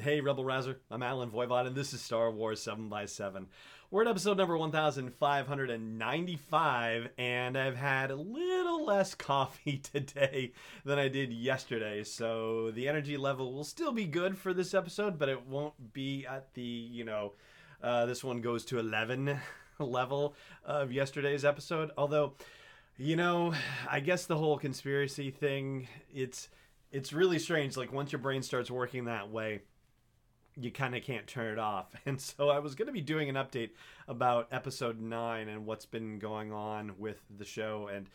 Hey, Rebel Rouser, I'm Alan Voivod, and this is Star Wars 7x7. We're at episode number 1595, and I've had a little less coffee today than I did yesterday, so the energy level will still be good for this episode, but it won't be at the, this one goes to 11 level of yesterday's episode. Although, I guess the whole conspiracy thing, it's really strange. Like, once your brain starts working that way, you kind of can't turn it off. And so I was going to be doing an update about episode 9 and what's been going on with the show. And,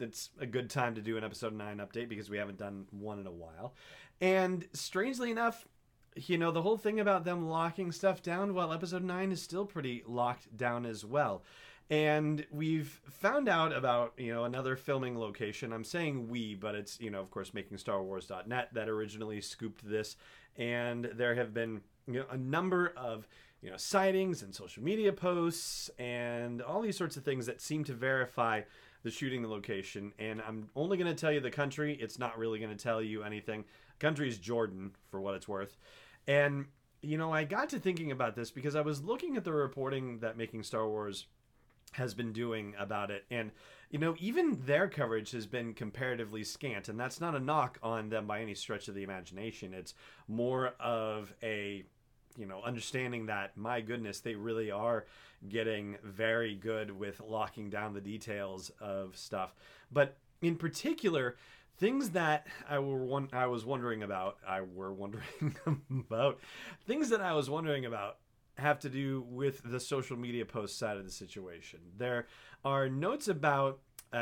it's a good time to do an episode 9 update because we haven't done one in a while. And strangely enough, the whole thing about them locking stuff down, well, episode 9 is still pretty locked down as well. And we've found out about, another filming location. I'm saying we, but it's, of course, makingstarwars.net that originally scooped this. And there have been, a number of, sightings and social media posts and all these sorts of things that seem to verify the shooting location. And I'm only going to tell you the country. It's not really going to tell you anything. Country is Jordan, for what it's worth. And, I got to thinking about this because I was looking at the reporting that Making Star Wars has been doing about it, and even their coverage has been comparatively scant, and that's not a knock on them by any stretch of the imagination. It's more of a understanding that, my goodness, they really are getting very good with locking down the details of stuff. But in particular, things that I was wondering about have to do with the social media post side of the situation. There are notes about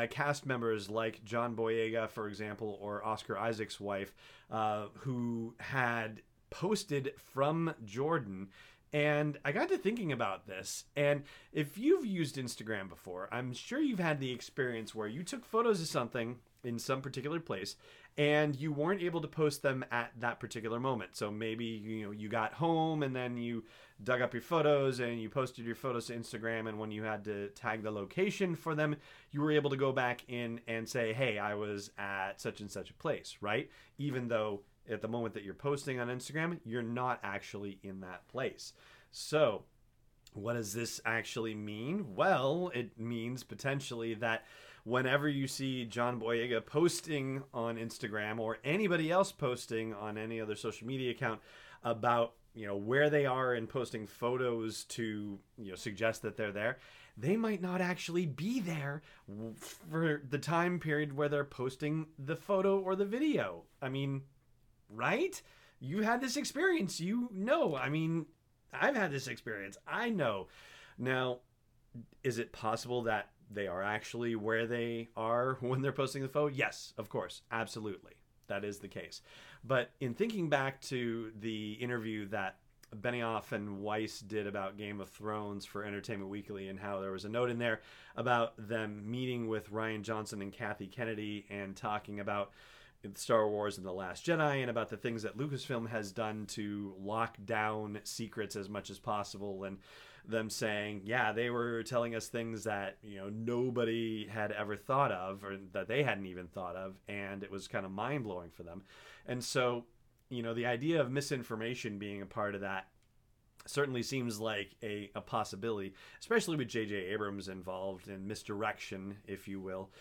cast members like John Boyega, for example, or Oscar Isaac's wife, who had posted from Jordan. And I got to thinking about this. And if you've used Instagram before, I'm sure you've had the experience where you took photos of something in some particular place and you weren't able to post them at that particular moment. So maybe, you got home and then you dug up your photos and you posted your photos to Instagram, and when you had to tag the location for them, you were able to go back in and say, hey, I was at such and such a place, right? Even though at the moment that you're posting on Instagram, you're not actually in that place. So what does this actually mean? Well, it means potentially that whenever you see John Boyega posting on Instagram or anybody else posting on any other social media account about, where they are and posting photos to, suggest that they're there, they might not actually be there for the time period where they're posting the photo or the video. I mean, right? You had this experience. I mean, I've had this experience. I know. Now, is it possible that they are actually where they are when they're posting the photo? Yes, of course. Absolutely. That is the case. But in thinking back to the interview that Benioff and Weiss did about Game of Thrones for Entertainment Weekly, and how there was a note in there about them meeting with Rian Johnson and Kathy Kennedy and talking about Star Wars and The Last Jedi and about the things that Lucasfilm has done to lock down secrets as much as possible, and them saying, yeah, they were telling us things that, nobody had ever thought of, or that they hadn't even thought of, and it was kind of mind-blowing for them. And so, the idea of misinformation being a part of that certainly seems like a possibility, especially with J.J. Abrams involved in misdirection, if you will.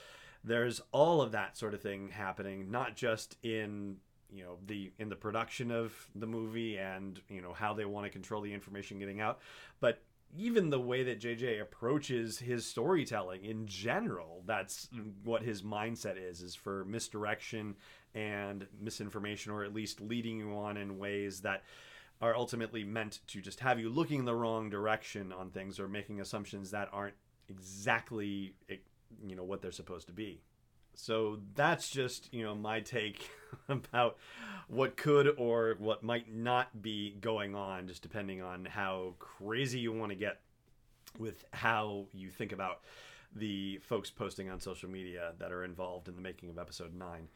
There's all of that sort of thing happening, not just in the production of the movie and how they want to control the information getting out, but even the way that JJ approaches his storytelling in general. That's what his mindset is for misdirection and misinformation, or at least leading you on in ways that are ultimately meant to just have you looking the wrong direction on things, or making assumptions that aren't exactly what they're supposed to be. So that's just, my take about what could or what might not be going on, just depending on how crazy you want to get with how you think about the folks posting on social media that are involved in the making of Episode 9.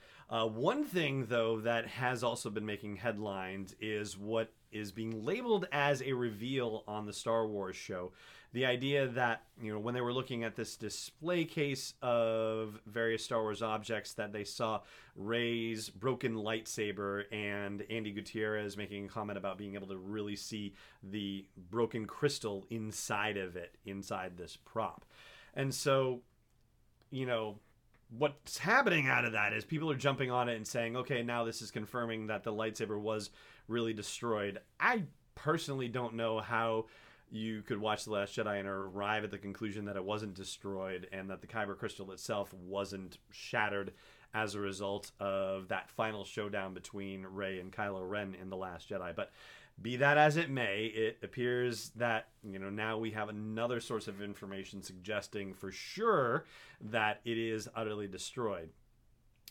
One thing, though, that has also been making headlines is what is being labeled as a reveal on the Star Wars show. The idea that, you know, when they were looking at this display case of various Star Wars objects, that they saw Rey's broken lightsaber, and Andy Gutierrez making a comment about being able to really see the broken crystal inside of it, inside this prop. And so, you know, what's happening out of that is people are jumping on it and saying, okay, now this is confirming that the lightsaber was really destroyed. I personally don't know how you could watch The Last Jedi and arrive at the conclusion that it wasn't destroyed and that the Kyber crystal itself wasn't shattered as a result of that final showdown between Rey and Kylo Ren in The Last Jedi. But be that as it may, it appears that, you know, now we have another source of information suggesting for sure that it is utterly destroyed.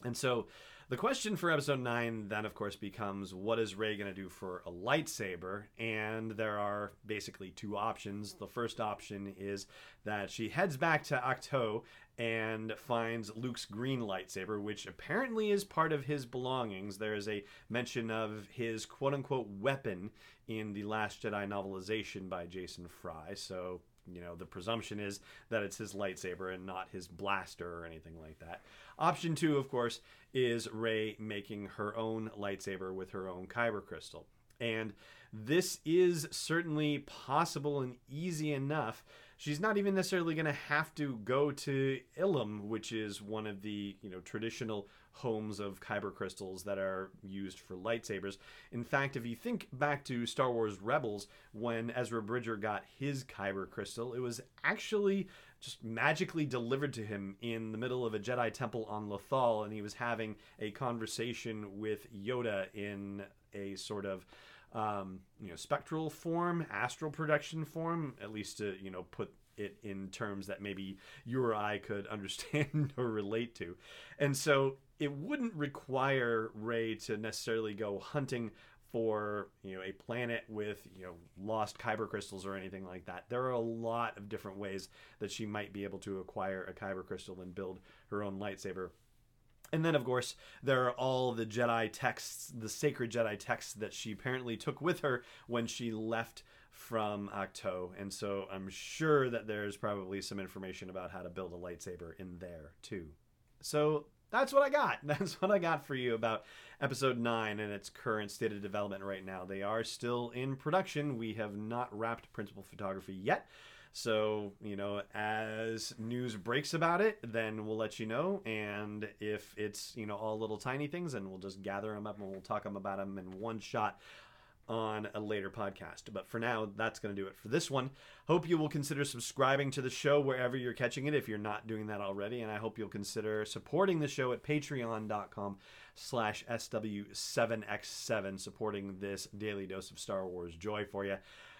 And so the question for Episode 9 then, of course, becomes, what is Rey going to do for a lightsaber? And there are basically two options. The first option is that she heads back to Ak-To and finds Luke's green lightsaber, which apparently is part of his belongings. There is a mention of his quote-unquote weapon in The Last Jedi novelization by Jason Fry. So, you know, the presumption is that it's his lightsaber and not his blaster or anything like that. Option two, of course, is Rey making her own lightsaber with her own Kyber crystal. And this is certainly possible and easy enough. She's not even necessarily going to have to go to Ilum, which is one of the, you know, traditional homes of Kyber crystals that are used for lightsabers. In fact, if you think back to Star Wars Rebels, when Ezra Bridger got his Kyber crystal, it was actually just magically delivered to him in the middle of a Jedi temple on Lothal, and he was having a conversation with Yoda in a sort of spectral form, astral projection form, at least to, you know, put it in terms that maybe you or I could understand or relate to. And so it wouldn't require Rey to necessarily go hunting for, you know, a planet with, you know, lost Kyber crystals or anything like that. There are a lot of different ways that she might be able to acquire a Kyber crystal and build her own lightsaber. And then, of course, there are all the Jedi texts, the sacred Jedi texts that she apparently took with her when she left from Ak-To. And so I'm sure that there's probably some information about how to build a lightsaber in there, too. So that's what I got. That's what I got for you about Episode 9 and its current state of development right now. They are still in production. We have not wrapped principal photography yet. So, you know, as news breaks about it, then we'll let you know. And if it's, you know, all little tiny things, then we'll just gather them up and we'll talk about them in one shot on a later podcast. But for now, that's going to do it for this one. Hope you will consider subscribing to the show wherever you're catching it if you're not doing that already. And I hope you'll consider supporting the show at patreon.com/SW7x7, supporting this daily dose of Star Wars joy for you.